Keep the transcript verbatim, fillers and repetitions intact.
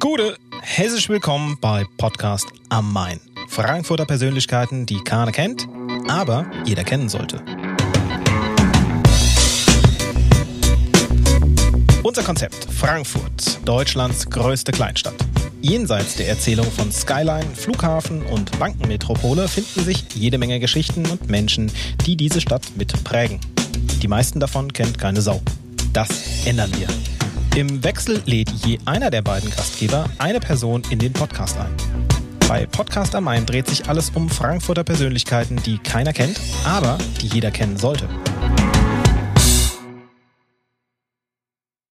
Gude, herzlich willkommen bei Podcast am Main. Frankfurter Persönlichkeiten, die keiner kennt, aber jeder kennen sollte. Unser Konzept: Frankfurt, Deutschlands größte Kleinstadt. Jenseits der Erzählung von Skyline, Flughafen und Bankenmetropole finden sich jede Menge Geschichten und Menschen, die diese Stadt mitprägen. Die meisten davon kennt keine Sau. Das ändern wir. Im Wechsel lädt je einer der beiden Gastgeber eine Person in den Podcast ein. Bei Podcast am Main dreht sich alles um Frankfurter Persönlichkeiten, die keiner kennt, aber die jeder kennen sollte.